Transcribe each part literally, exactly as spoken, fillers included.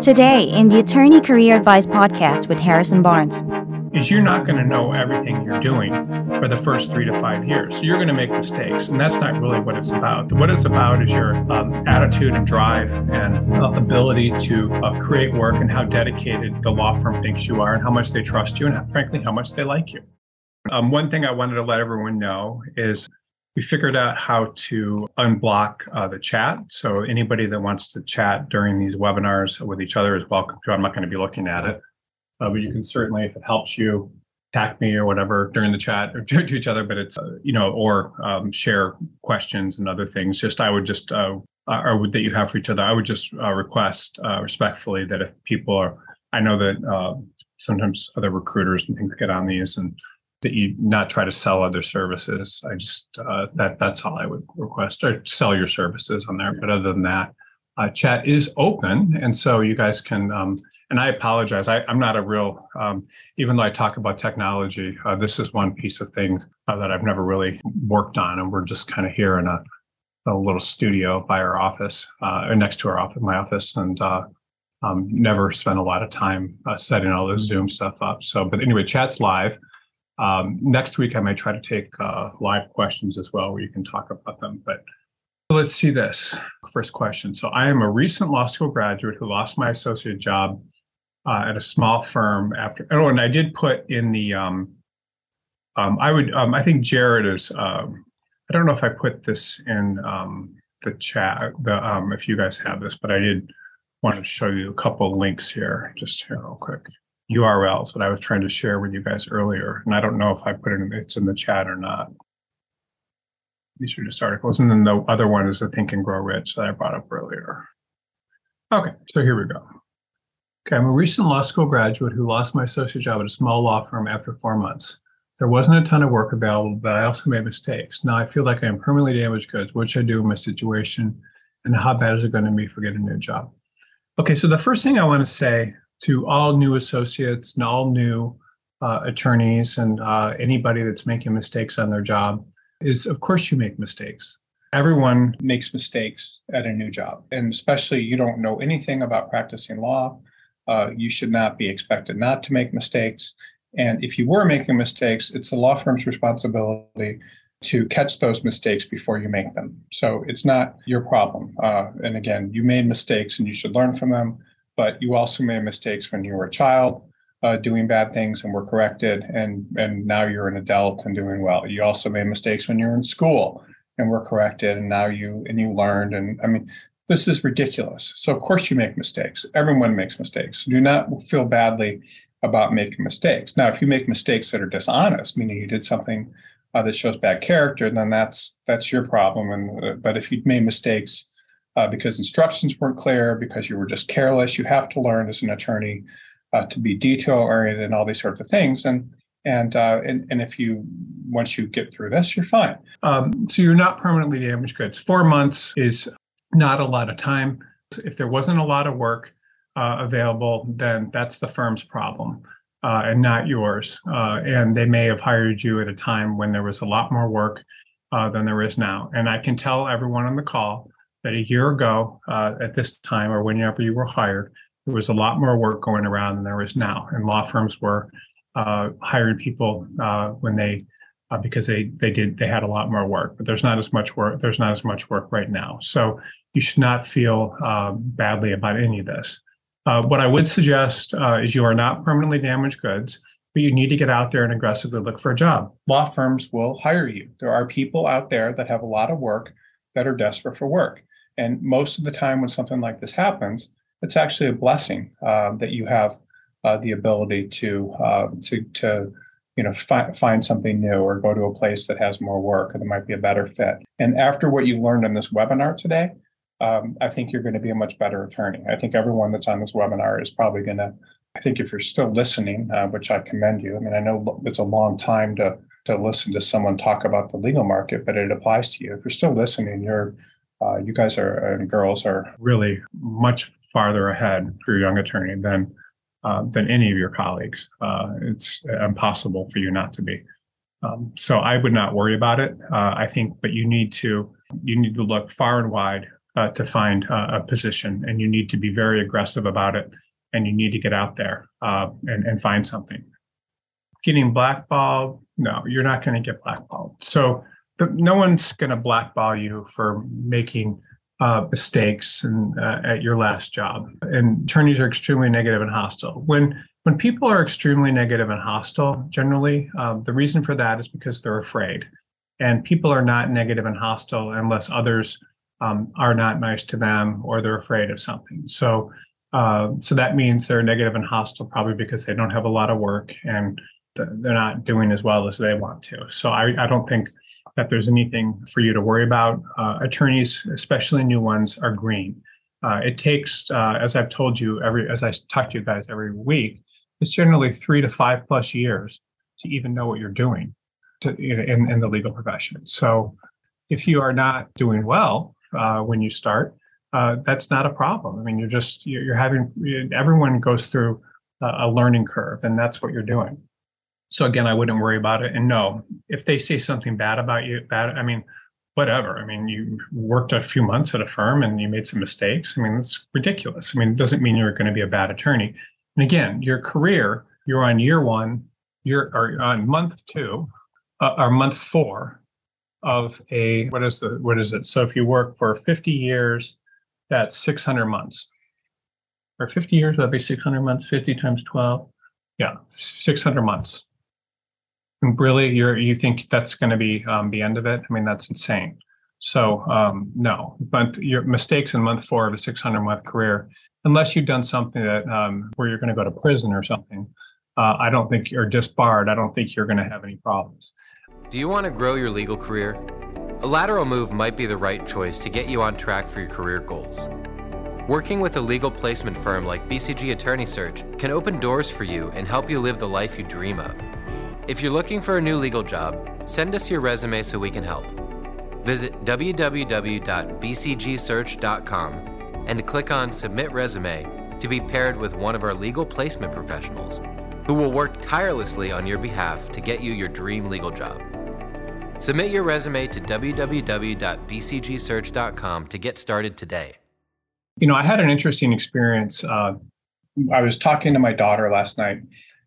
Today in the Attorney Career Advice Podcast with Harrison Barnes. Is you're not going to know everything you're doing for the first three to five years. So you're going to make mistakes, and that's not really what it's about. What it's about is your um, attitude and drive and uh, ability to uh, create work, and how dedicated the law firm thinks you are and how much they trust you and, how, frankly, how much they like you. Um, one thing I wanted to let everyone know is we figured out how to unblock uh, the chat. So anybody that wants to chat during these webinars with each other is welcome to. I'm not going to be looking at it. Uh, but you can certainly, if it helps you, tag me or whatever during the chat or to, to each other. But it's, uh, you know, or um, share questions and other things. Just I would just, uh, or that you have for each other, I would just uh, request uh, respectfully that if people are, I know that uh, sometimes other recruiters and things get on these, and that you not try to sell other services. I just, uh, that that's all I would request, or sell your services on there. But other than that, Uh, chat is open, and so you guys can, um, and I apologize, I, I'm not a real, um, even though I talk about technology, uh, this is one piece of things uh, that I've never really worked on, and we're just kind of here in a, a little studio by our office, uh, or next to our office, my office, and uh, um, never spent a lot of time uh, setting all this Zoom stuff up. So, but anyway, chat's live. Um, next week, I may try to take uh, live questions as well, where you can talk about them, but let's see this first question. So I am a recent law school graduate who lost my associate job uh, at a small firm after. Oh, and I did put in the. Um, um, I would. Um, I think Jared is. Um, I don't know if I put this in um, the chat. The um, if you guys have this, but I did want to show you a couple of links here, just here real quick. U R Ls that I was trying to share with you guys earlier, and I don't know if I put it in. It's in the chat or not. These are just articles. And then the other one is the Think and Grow Rich that I brought up earlier. Okay, so here we go. Okay, I'm a recent law school graduate who lost my associate job at a small law firm after four months. There wasn't a ton of work available, but I also made mistakes. Now I feel like I am permanently damaged goods. What should I do in my situation? And how bad is it going to be for getting a new job? Okay, so the first thing I want to say to all new associates and all new uh, attorneys and uh, anybody that's making mistakes on their job is, of course, you make mistakes. Everyone makes mistakes at a new job, and especially you don't know anything about practicing law. Uh, you should not be expected not to make mistakes. And if you were making mistakes, it's the law firm's responsibility to catch those mistakes before you make them. So it's not your problem. Uh, and again, you made mistakes and you should learn from them, but you also made mistakes when you were a child. Uh, doing bad things and were corrected, and and now you're an adult and doing well. You also made mistakes when you were in school and were corrected, and now you and you learned. And I mean, this is ridiculous. So of course you make mistakes. Everyone makes mistakes. Do not feel badly about making mistakes. Now, if you make mistakes that are dishonest, meaning you did something uh, that shows bad character, then that's that's your problem. And uh, but if you've made mistakes uh, because instructions weren't clear, because you were just careless, you have to learn as an attorney Uh, to be detail oriented and all these sorts of things, and and uh, and and if you once you get through this, you're fine. Um, so you're not permanently damaged goods. Four months is not a lot of time. If there wasn't a lot of work uh, available, then that's the firm's problem uh, and not yours. Uh, and they may have hired you at a time when there was a lot more work uh, than there is now. And I can tell everyone on the call that a year ago uh, at this time, or whenever you were hired, there was a lot more work going around than there is now, and law firms were uh, hiring people uh, when they uh, because they they did they had a lot more work. But there's not as much work. There's not as much work right now. So you should not feel uh, badly about any of this. Uh, what I would suggest uh, is you are not permanently damaged goods, but you need to get out there and aggressively look for a job. Law firms will hire you. There are people out there that have a lot of work that are desperate for work, and most of the time when something like this happens, it's actually a blessing uh, that you have uh, the ability to uh, to to you know fi- find something new, or go to a place that has more work or that might be a better fit. And after what you learned in this webinar today, um, I think you're going to be a much better attorney. I think everyone that's on this webinar is probably going to. I think if you're still listening, uh, which I commend you. I mean, I know it's a long time to to listen to someone talk about the legal market, but it applies to you. If you're still listening, you're uh, you guys are and girls are really much farther ahead for your young attorney than uh, than any of your colleagues. Uh, it's impossible for you not to be. Um, so I would not worry about it. Uh, I think, but you need to you need to look far and wide uh, to find uh, a position, and you need to be very aggressive about it, and you need to get out there uh, and, and find something. Getting blackballed? No, you're not going to get blackballed. So the, no one's going to blackball you for making uh, mistakes and, uh, at your last job. And attorneys are extremely negative and hostile. When when people are extremely negative and hostile, generally, uh, the reason for that is because they're afraid. And people are not negative and hostile unless others um, are not nice to them or they're afraid of something. So, uh, so that means they're negative and hostile probably because they don't have a lot of work and th- they're not doing as well as they want to. So I, I don't think that there's anything for you to worry about. Uh, attorneys, especially new ones, are green. Uh, it takes, uh, as I've told you, every as I talk to you guys every week, it's generally three to five plus years to even know what you're doing to, in, in the legal profession. So if you are not doing well uh, when you start, uh, that's not a problem. I mean, you're just, you're having, everyone goes through a learning curve, and that's what you're doing. So again, I wouldn't worry about it. And no, if they say something bad about you, bad, I mean, whatever. I mean, you worked a few months at a firm and you made some mistakes. I mean, it's ridiculous. I mean, it doesn't mean you're going to be a bad attorney. And again, your career, you're on year one, you're or on month two, uh, or month four of a, what is the, what is it? So if you work for fifty years, that's six hundred months. Or fifty years, that'd be six hundred months, fifty times twelve. Yeah, six hundred months. And really, you're, you think that's going to be um, the end of it? I mean, that's insane. So um, no, but your mistakes in month four of a six hundred month career, unless you've done something that um, where you're going to go to prison or something, uh, I don't think you're disbarred. I don't think you're going to have any problems. Do you want to grow your legal career? A lateral move might be the right choice to get you on track for your career goals. Working with a legal placement firm like B C G Attorney Search can open doors for you and help you live the life you dream of. If you're looking for a new legal job, send us your resume so we can help. Visit w w w dot b c g search dot com and click on Submit Resume to be paired with one of our legal placement professionals who will work tirelessly on your behalf to get you your dream legal job. Submit your resume to w w w dot b c g search dot com to get started today. You know, I had an interesting experience. Uh, I was talking to my daughter last night,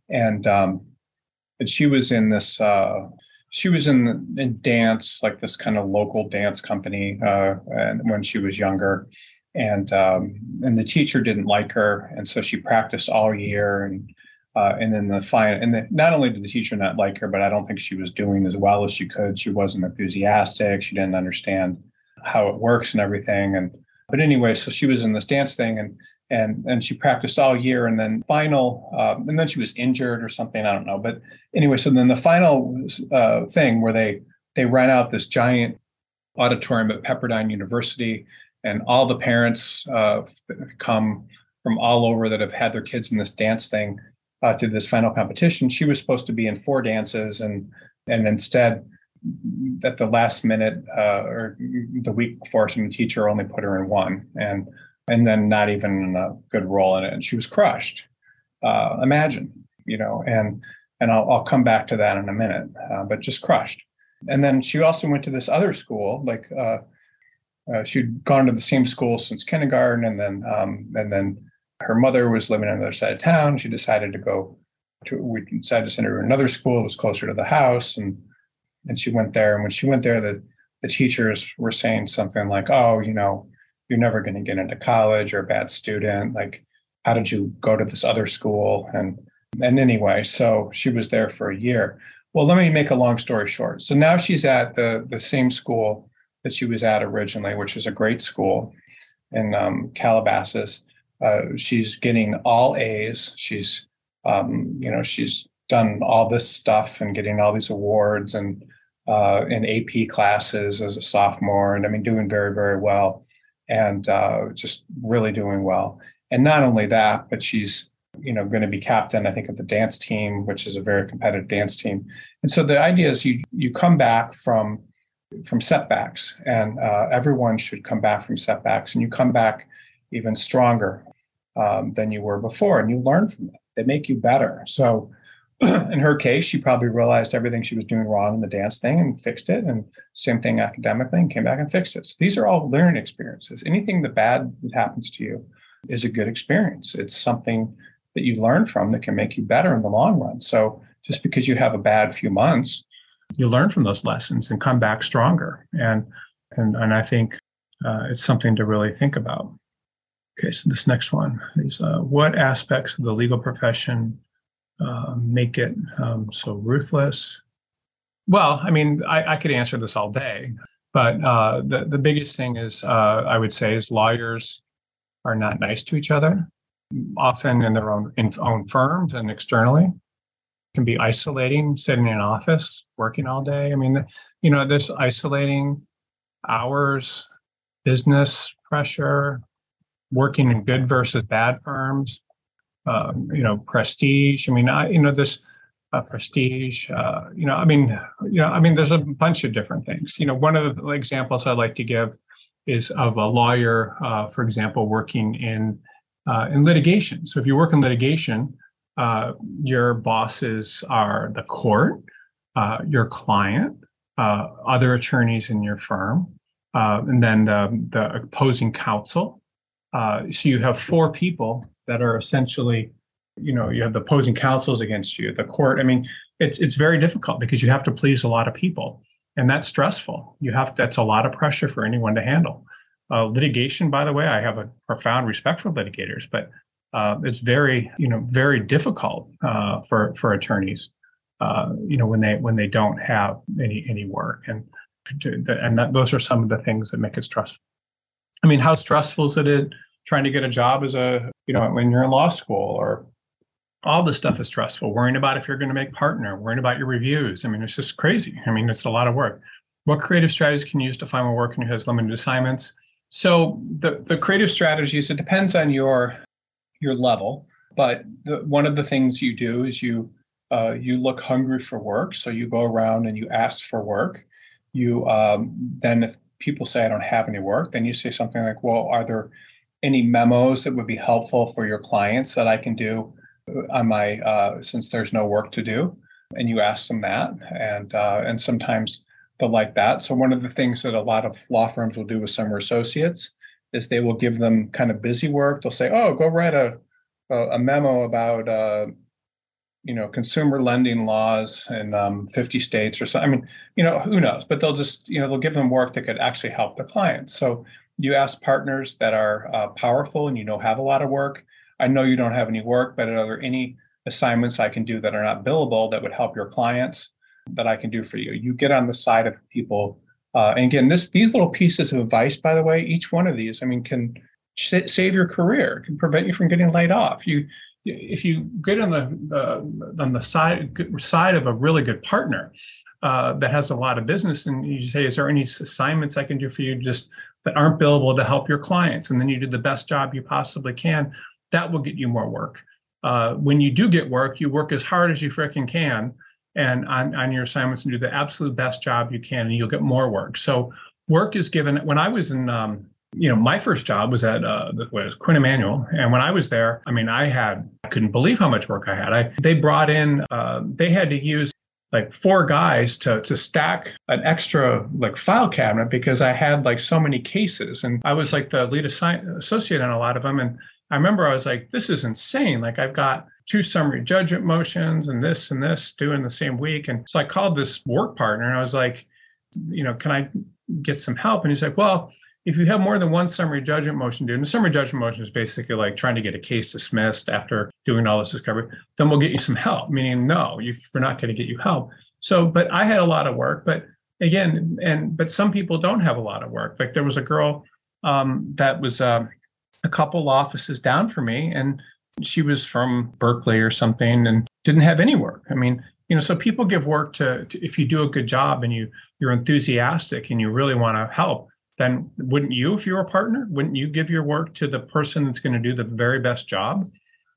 and um, and she was in this. Uh, she was in, in dance, like this kind of local dance company, uh, and when she was younger, and um, and the teacher didn't like her, and so she practiced all year, and uh, and then the final, and the, not only did the teacher not like her, but I don't think she was doing as well as she could. She wasn't enthusiastic. She didn't understand how it works and everything, and. But anyway, so she was in this dance thing, and and and she practiced all year, and then final, uh, and then she was injured or something. I don't know. But anyway, so then the final uh, thing where they they rent out this giant auditorium at Pepperdine University, and all the parents uh, come from all over that have had their kids in this dance thing uh, to this final competition. She was supposed to be in four dances, and and instead. At the last minute uh, or the week before, some teacher only put her in one, and and then not even in a good role in it, and she was crushed. Uh, imagine, you know, and and I'll, I'll come back to that in a minute, uh, but just crushed. And then she also went to this other school, like uh, uh, she'd gone to the same school since kindergarten, and then um, and then her mother was living on the other side of town. She decided to go to we decided to send her to another school that was closer to the house, and. And she went there. And when she went there, the, the teachers were saying something like, oh, you know, you're never going to get into college. You're a bad student. Like, how did you go to this other school? And and anyway, so she was there for a year. Well, let me make a long story short. So now she's at the, the same school that she was at originally, which is a great school in um, Calabasas. Uh, she's getting all A's. She's, um, you know, she's done all this stuff and getting all these awards and uh, in A P classes as a sophomore, and I mean, doing very, very well, and uh, just really doing well. And not only that, but she's, you know, going to be captain, I think, of the dance team, which is a very competitive dance team. And so the idea is you you come back from from setbacks, and uh, everyone should come back from setbacks, and you come back even stronger um, than you were before, and you learn from it. They make you better. So in her case, she probably realized everything she was doing wrong in the dance thing and fixed it. And same thing academically, and came back and fixed it. So these are all learning experiences. Anything that bad that happens to you is a good experience. It's something that you learn from that can make you better in the long run. So just because you have a bad few months, you learn from those lessons and come back stronger. And and and I think uh, it's something to really think about. Okay, so this next one is uh, what aspects of the legal profession uh, make it um, so ruthless? Well, I mean, I, I could answer this all day, but uh, the, the biggest thing is, uh, I would say, is lawyers are not nice to each other, often in their own, in own firms and externally. It can be isolating, sitting in an office, working all day. I mean, you know, this isolating hours, business pressure, working in good versus bad firms, um, you know, prestige. I mean, I, you know, this uh, prestige, uh, you know, I mean, you know, I mean, there's a bunch of different things. You know, one of the examples I like to give is of a lawyer, uh, for example, working in uh, in litigation. So if you work in litigation, uh, your bosses are the court, uh, your client, uh, other attorneys in your firm, uh, and then the, the opposing counsel. Uh, so you have four people that are essentially, you know, you have the opposing counsels against you, the court. I mean, it's it's very difficult because you have to please a lot of people, and that's stressful. You have that's a lot of pressure for anyone to handle. Uh, litigation, by the way, I have a profound respect for litigators, but uh, it's very, you know, very difficult uh, for for attorneys, uh, you know, when they when they don't have any any work, and and that, those are some of the things that make it stressful. I mean, how stressful is it trying to get a job as a, you know, when you're in law school, or all this stuff is stressful, worrying about if you're going to make partner, worrying about your reviews. I mean, it's just crazy. I mean, it's a lot of work. What creative strategies can you use to find more work and who has limited assignments? So the, the creative strategies, it depends on your your level. But the, one of the things you do is you uh, you look hungry for work. So you go around and you ask for work. You um, then if people say, I don't have any work, then you say something like, well, are there any memos that would be helpful for your clients that I can do on my, uh, since there's no work to do? And you ask them that. And uh, and sometimes they'll like that. So one of the things that a lot of law firms will do with summer associates is they will give them kind of busy work. They'll say, oh, go write a, a memo about, uh, you know, consumer lending laws in um, fifty states or something. I mean, you know, who knows, but they'll just, you know, they'll give them work that could actually help the client. So you ask partners that are uh, powerful and, you know, have a lot of work. I know you don't have any work, but are there any assignments I can do that are not billable that would help your clients that I can do for you? You get on the side of people. Uh, and again, this, these little pieces of advice, by the way, each one of these, I mean, can sh- save your career, can prevent you from getting laid off. You, If you get on the uh, on the side side of a really good partner uh, that has a lot of business, and you say, "Is there any assignments I can do for you just that aren't billable to help your clients?" And then you do the best job you possibly can. That will get you more work. Uh, when you do get work, you work as hard as you frickin' can, and on on your assignments, and do the absolute best job you can, and you'll get more work. So work is given. When I was in um, You know, my first job was at uh, was Quinn Emanuel. And when I was there, I mean, I had, I couldn't believe how much work I had. I They brought in, uh, they had to use like four guys to to stack an extra like file cabinet because I had like so many cases. And I was like the lead assi- associate on a lot of them. And I remember I was like, this is insane. Like I've got two summary judgment motions and this and this due in the same week. And so I called this work partner and I was like, you know, can I get some help? And he's like, well, if you have more than one summary judgment motion due, and the summary judgment motion is basically like trying to get a case dismissed after doing all this discovery, then we'll get you some help, meaning, no, you, we're not going to get you help. So, but I had a lot of work, but again, and but some people don't have a lot of work. Like there was a girl um, that was uh, a couple offices down from me, and she was from Berkeley or something and didn't have any work. I mean, you know, so people give work to, to if you do a good job and you, you're enthusiastic and you really want to help, then wouldn't you, if you were a partner, wouldn't you give your work to the person that's going to do the very best job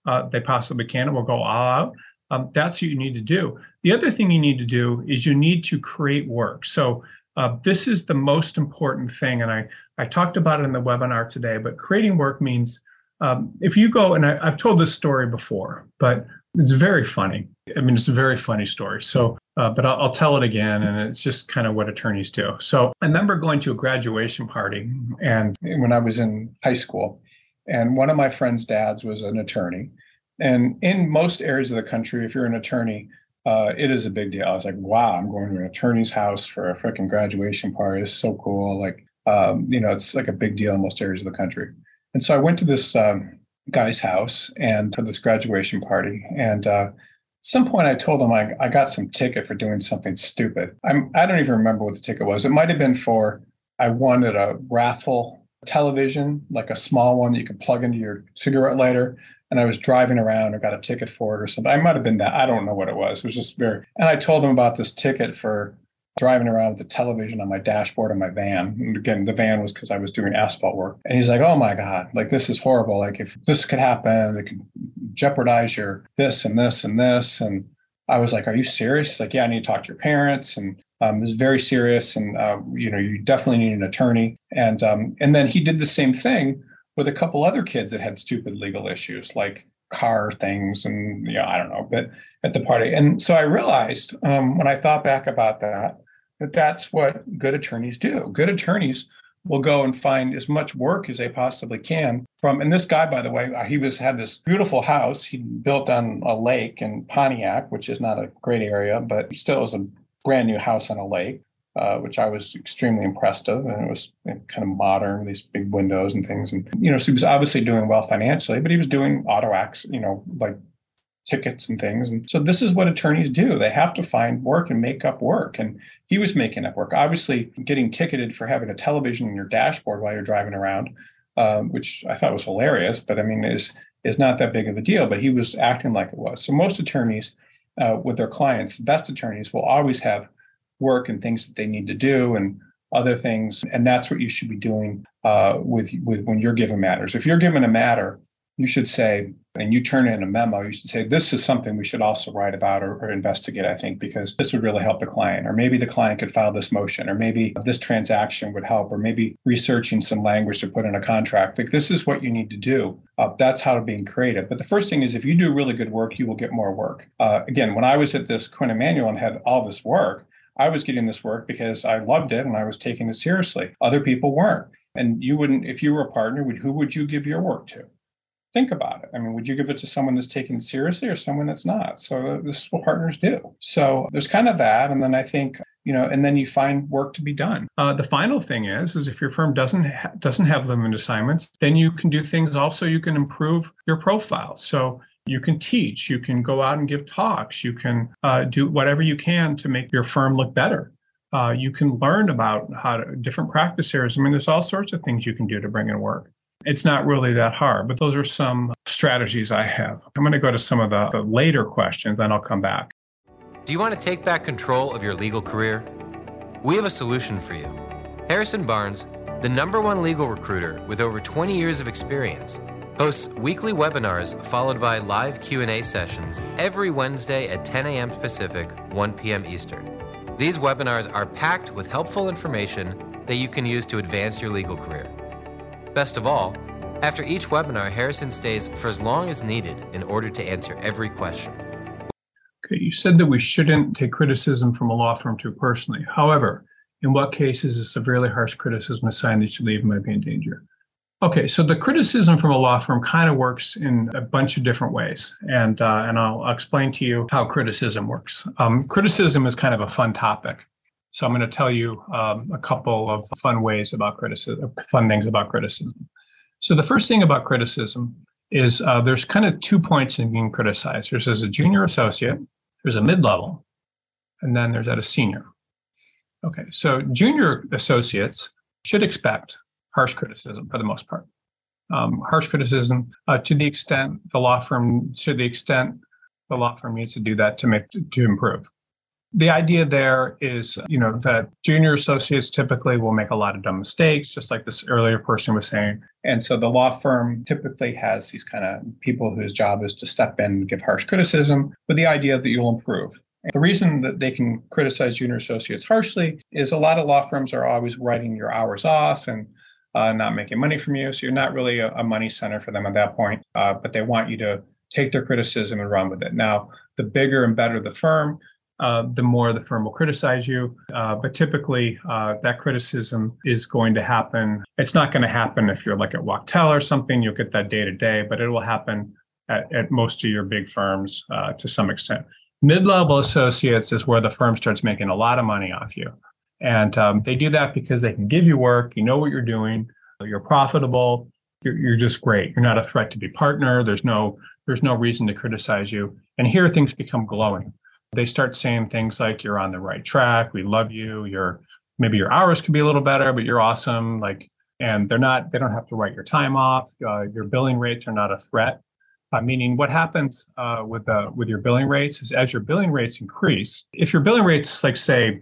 uh, they possibly can and will go all out? Um, that's what you need to do. The other thing you need to do is you need to create work. So uh, this is the most important thing. And I, I talked about it in the webinar today, but creating work means um, if you go, and I, I've told this story before, but It's very funny. I mean, it's a very funny story. So, uh, but I'll, I'll tell it again. And it's just kind of what attorneys do. So I remember going to a graduation party and when I was in high school, and one of my friend's dads was an attorney. And in most areas of the country, if you're an attorney, uh, it is a big deal. I was like, wow, I'm going to an attorney's house for a freaking graduation party. It's so cool. Like, um, you know, it's like a big deal in most areas of the country. And so I went to this um, guy's house and to this graduation party. And uh, at some point I told him I, I got some ticket for doing something stupid. I'm, I don't even remember what the ticket was. It might have been for, I wanted a raffle television, like a small one that you could plug into your cigarette lighter. And I was driving around and got a ticket for it or something. I might have been that. I don't know what it was. It was just very. And I told him about this ticket for driving around with the television on my dashboard of my van. And again, the van was because I was doing asphalt work. And he's like, oh my God, like this is horrible. Like if this could happen, it could jeopardize your this and this and this. And I was like, are you serious? He's like, yeah, I need to talk to your parents. And um, it was very serious. And, uh, you know, you definitely need an attorney. And um, and then he did the same thing with a couple other kids that had stupid legal issues like car things and, you know, I don't know, but at the party. And so I realized um, when I thought back about that, that that's what good attorneys do. Good attorneys will go and find as much work as they possibly can from, and this guy, by the way, he was had this beautiful house he built on a lake in Pontiac, which is not a great area, but still is a brand new house on a lake. Uh, which I was extremely impressed of. And it was kind of modern, these big windows and things. And, you know, so he was obviously doing well financially, but he was doing auto acts, you know, like tickets and things. And so this is what attorneys do. They have to find work and make up work. And he was making up work. Obviously, getting ticketed for having a television in your dashboard while you're driving around, uh, which I thought was hilarious, but I mean, is is not that big of a deal, but he was acting like it was. So most attorneys uh, with their clients, the best attorneys will always have work and things that they need to do and other things. And that's what you should be doing uh, with, with when you're given matters. If you're given a matter, you should say, and you turn in a memo, you should say, this is something we should also write about or, or investigate, I think, because this would really help the client. Or maybe the client could file this motion, or maybe this transaction would help, or maybe researching some language to put in a contract. Like, this is what you need to do. Uh, that's how to be creative. But the first thing is, if you do really good work, you will get more work. Uh, again, when I was at this Quinn Emanuel and had all this work, I was getting this work because I loved it and I was taking it seriously. Other people weren't. And you wouldn't, if you were a partner, would, who would you give your work to? Think about it. I mean, would you give it to someone that's taking it seriously or someone that's not? So this is what partners do. So there's kind of that. And then I think, you know, and then you find work to be done. Uh, the final thing is, is if your firm doesn't ha- doesn't have limited assignments, then you can do things. Also, you can improve your profile. So you can teach, you can go out and give talks, you can uh, do whatever you can to make your firm look better. Uh, you can learn about how to, different practice areas. I mean, there's all sorts of things you can do to bring in work. It's not really that hard, but those are some strategies I have. I'm going to go to some of the, the later questions, then I'll come back. Do you want to take back control of your legal career? We have a solution for you. Harrison Barnes, the number one legal recruiter with over twenty years of experience, hosts weekly webinars followed by live Q and A sessions every Wednesday at ten a.m. Pacific, one p.m. Eastern. These webinars are packed with helpful information that you can use to advance your legal career. Best of all, after each webinar, Harrison stays for as long as needed in order to answer every question. Okay, you said that we shouldn't take criticism from a law firm too personally. However, in what cases is severely harsh criticism a sign that you should leave and might be in danger? Okay, so the criticism from a law firm kind of works in a bunch of different ways, and uh, and I'll explain to you how criticism works. Um, criticism is kind of a fun topic, so I'm going to tell you um, a couple of fun ways about criticism, fun things about criticism. So the first thing about criticism is uh, there's kind of two points in being criticized. There's as a junior associate, there's a mid-level, and then there's at a senior. Okay, so junior associates should expect harsh criticism for the most part. Um, harsh criticism uh, to the extent the law firm, to the extent the law firm needs to do that to make to, to improve. The idea there is, you know, that junior associates typically will make a lot of dumb mistakes, just like this earlier person was saying. And so the law firm typically has these kind of people whose job is to step in and give harsh criticism with the idea that you'll improve. The reason that they can criticize junior associates harshly is a lot of law firms are always writing your hours off and Uh, not making money from you. So you're not really a, a money center for them at that point, uh, but they want you to take their criticism and run with it. Now, the bigger and better the firm, uh, the more the firm will criticize you. Uh, but typically, uh, that criticism is going to happen. It's not going to happen if you're like at Wachtel or something. You'll get that day to day, but it will happen at, at most of your big firms uh, to some extent. Mid-level associates is where the firm starts making a lot of money off you. And um, they do that because they can give you work. You know what you're doing. You're profitable. You're, you're just great. You're not a threat to be partner. There's no there's no reason to criticize you. And here things become glowing. They start saying things like, you're on the right track. We love you. You're maybe your hours could be a little better, but you're awesome. Like, and they're not. They don't have to write your time off. Uh, your billing rates are not a threat. Uh, meaning what happens uh, with uh, with your billing rates is as your billing rates increase, if your billing rates, like say,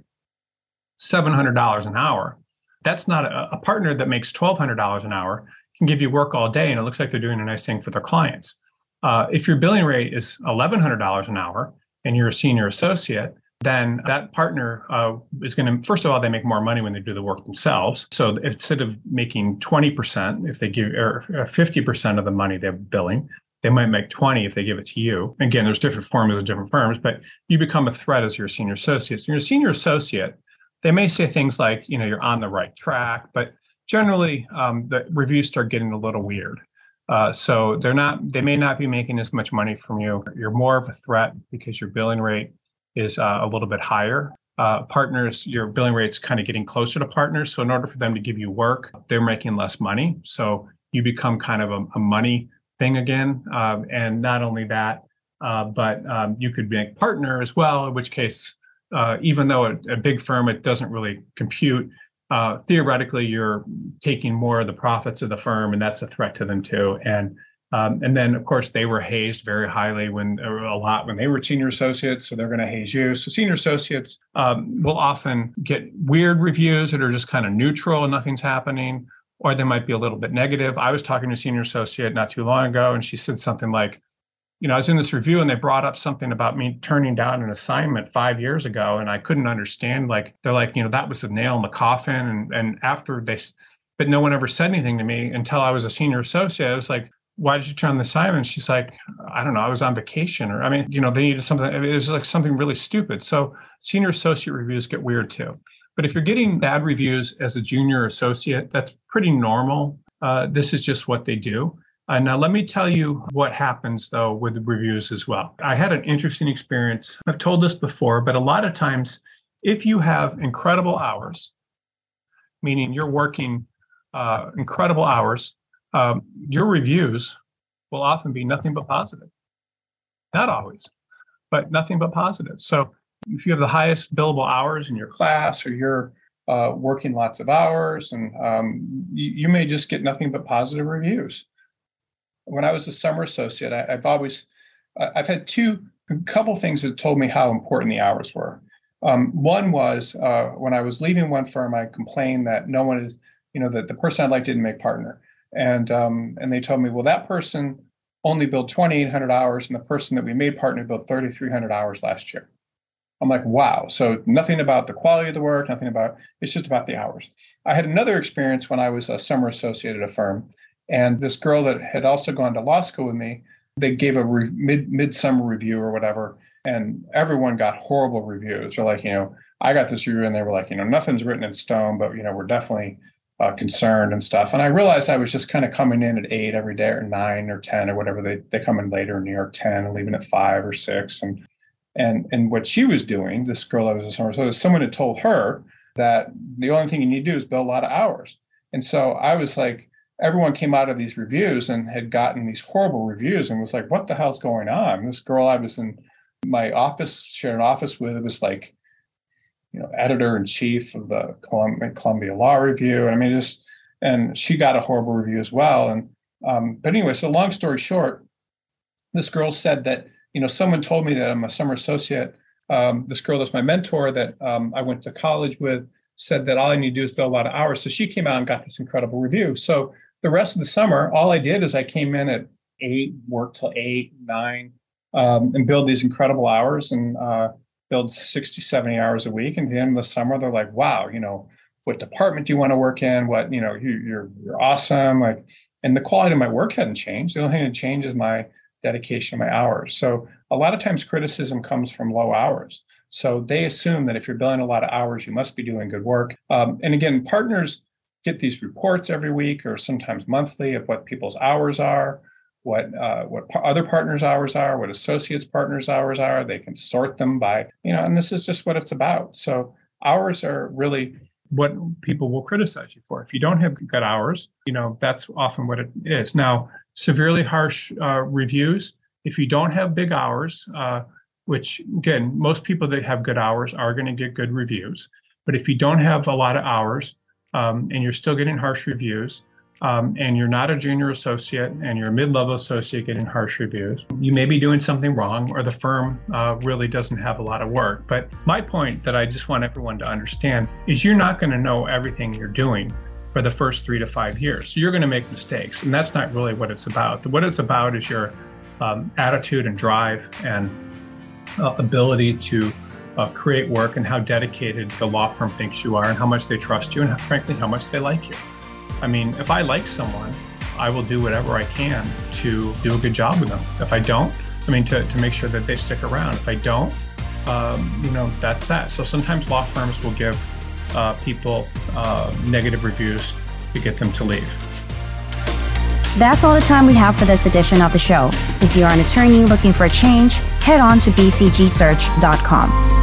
seven hundred dollars an hour, that's not a, a partner that makes twelve hundred dollars an hour can give you work all day and it looks like they're doing a nice thing for their clients. Uh, if your billing rate is eleven hundred dollars an hour and you're a senior associate, then that partner uh, is going to, first of all, they make more money when they do the work themselves. So instead of making twenty percent, if they give or fifty percent of the money they're billing, they might make twenty if they give it to you. Again, there's different formulas in different firms, but you become a threat as your senior associate. You're a senior associate. They may say things like, you know, you're on the right track, but generally um, the reviews start getting a little weird. Uh, so they're not, they may not be making as much money from you. You're more of a threat because your billing rate is uh, a little bit higher. Uh, partners, your billing rate's kind of getting closer to partners. So in order for them to give you work, they're making less money. So you become kind of a, a money thing again. Um, and not only that, uh, but um, you could be a partner as well, in which case, Uh, even though a, a big firm, it doesn't really compute. Uh, theoretically, you're taking more of the profits of the firm, and that's a threat to them too. And um, and then, of course, they were hazed very highly when a lot when they were senior associates, so they're going to haze you. So senior associates um, will often get weird reviews that are just kind of neutral and nothing's happening, or they might be a little bit negative. I was talking to a senior associate not too long ago, and she said something like, you know, I was in this review and they brought up something about me turning down an assignment five years ago. And I couldn't understand, like, they're like, you know, that was the nail in the coffin. And, and after they, but no one ever said anything to me until I was a senior associate. I was like, why did you turn the assignment? She's like, I don't know, I was on vacation, or, I mean, you know, they needed something. I mean, it was like something really stupid. So senior associate reviews get weird too. But if you're getting bad reviews as a junior associate, that's pretty normal. Uh, this is just what they do. Uh, now, let me tell you what happens, though, with reviews as well. I had an interesting experience. I've told this before, but a lot of times, if you have incredible hours, meaning you're working uh, incredible hours, um, your reviews will often be nothing but positive. Not always, but nothing but positive. So if you have the highest billable hours in your class, or you're uh, working lots of hours, and um, you, you may just get nothing but positive reviews. When I was a summer associate, I, I've always, I've had two, a couple things that told me how important the hours were. Um, one was uh, when I was leaving one firm, I complained that no one is, you know, that the person I'd like didn't make partner. And um, and they told me, well, that person only billed twenty-eight hundred hours and the person that we made partner billed thirty-three hundred hours last year. I'm like, wow. So nothing about the quality of the work, nothing about, it's just about the hours. I had another experience when I was a summer associate at a firm. And this girl that had also gone to law school with me, they gave a re- mid, mid-summer review or whatever, and everyone got horrible reviews. They're like, you know, I got this review, and they were like, you know, nothing's written in stone, but, you know, we're definitely uh, concerned and stuff. And I realized I was just kind of coming in at eight every day or nine or ten or whatever. They they come in later in New York, ten, and leaving at five or six. And and and what she was doing, this girl that was a summer, so someone had told her that the only thing you need to do is bill a lot of hours. And so I was like, everyone came out of these reviews and had gotten these horrible reviews and was like, what the hell's going on? This girl I was in my office, shared an office with, was like, you know, editor in chief of the Columbia Law Review. And I mean, just, and she got a horrible review as well. And, um, but anyway, so long story short, this girl said that, you know, someone told me that I'm a summer associate. Um, this girl that's my mentor that um, I went to college with said that all I need to do is bill a lot of hours. So she came out and got this incredible review. So the rest of the summer, all I did is I came in at eight, worked till eight, nine, um, and billed these incredible hours and uh, billed sixty, seventy hours a week. And at the end of the summer, they're like, wow, you know, what department do you want to work in? What, you know, you, you're you're awesome. Like, and the quality of my work hadn't changed. The only thing that changed is my dedication of my hours. So a lot of times criticism comes from low hours. So they assume that if you're billing a lot of hours, you must be doing good work. Um, and again, partners get these reports every week or sometimes monthly of what people's hours are, what uh, what other partners' hours are, what associates' partners' hours are. They can sort them by, you know, and this is just what it's about. So hours are really what people will criticize you for. If you don't have good hours, you know, that's often what it is. Now, severely harsh uh, reviews, if you don't have big hours, uh, which again, most people that have good hours are going to get good reviews. But if you don't have a lot of hours um, and you're still getting harsh reviews, Um, and you're not a junior associate and you're a mid-level associate getting harsh reviews, you may be doing something wrong, or the firm uh, really doesn't have a lot of work. But my point that I just want everyone to understand is you're not going to know everything you're doing for the first three to five years. So you're going to make mistakes, and that's not really what it's about. What it's about is your um, attitude and drive and uh, ability to uh, create work, and how dedicated the law firm thinks you are, and how much they trust you, and frankly, how much they like you. I mean, if I like someone, I will do whatever I can to do a good job with them. If I don't, I mean, to, to make sure that they stick around. If I don't, um, you know, that's that. So sometimes law firms will give uh, people uh, negative reviews to get them to leave. That's all the time we have for this edition of the show. If you're an attorney looking for a change, head on to b c g search dot com.